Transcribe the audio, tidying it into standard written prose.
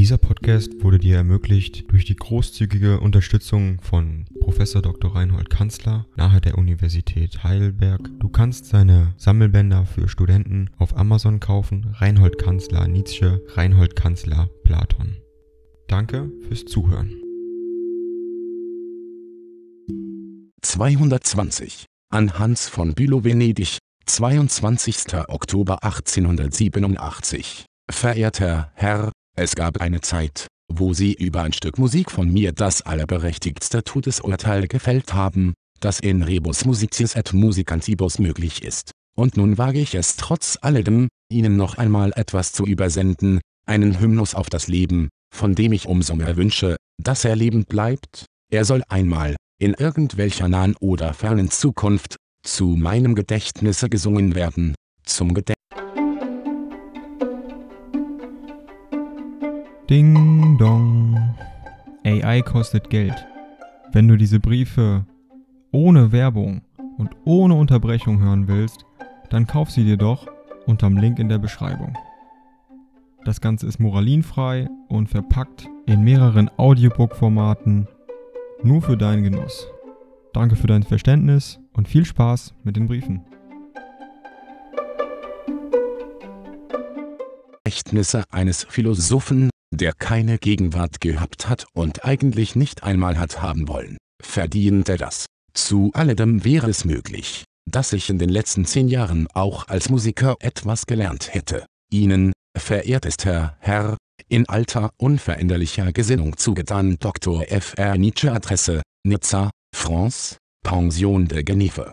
Dieser Podcast wurde dir ermöglicht durch die großzügige Unterstützung von Prof. Dr. Reinhold Kanzler nahe der Universität Heidelberg. Du kannst seine Sammelbänder für Studenten auf Amazon kaufen. Reinhold Kanzler Nietzsche, Reinhold Kanzler Platon. Danke fürs Zuhören. 220. An Hans von Bülow, Venedig, 22. Oktober 1887. Verehrter Herr, es gab eine Zeit, wo Sie über ein Stück Musik von mir das allerberechtigtste Todesurteil gefällt haben, das in rebus musicis et musicantibus möglich ist. Und nun wage ich es trotz alledem, Ihnen noch einmal etwas zu übersenden, einen Hymnus auf das Leben, von dem ich umso mehr wünsche, dass er lebend bleibt. Er soll einmal, in irgendwelcher nahen oder fernen Zukunft, zu meinem Gedächtnisse gesungen werden, zum Gedächtnis. Ding dong. AI kostet Geld. Wenn du diese Briefe ohne Werbung und ohne Unterbrechung hören willst, dann kauf sie dir doch unterm Link in der Beschreibung. Das Ganze ist moralinfrei und verpackt in mehreren Audiobook-Formaten nur für deinen Genuss. Danke für dein Verständnis und viel Spaß mit den Briefen. Gedächtnisse eines Philosophen, der keine Gegenwart gehabt hat und eigentlich nicht einmal hat haben wollen, verdient er das. Zu alledem wäre es möglich, dass ich in den letzten 10 Jahren auch als Musiker etwas gelernt hätte, Ihnen, verehrtester Herr, in alter unveränderlicher Gesinnung zugetan Dr. Fr. Nietzsche, Adresse, Nizza, France, Pension de Genève.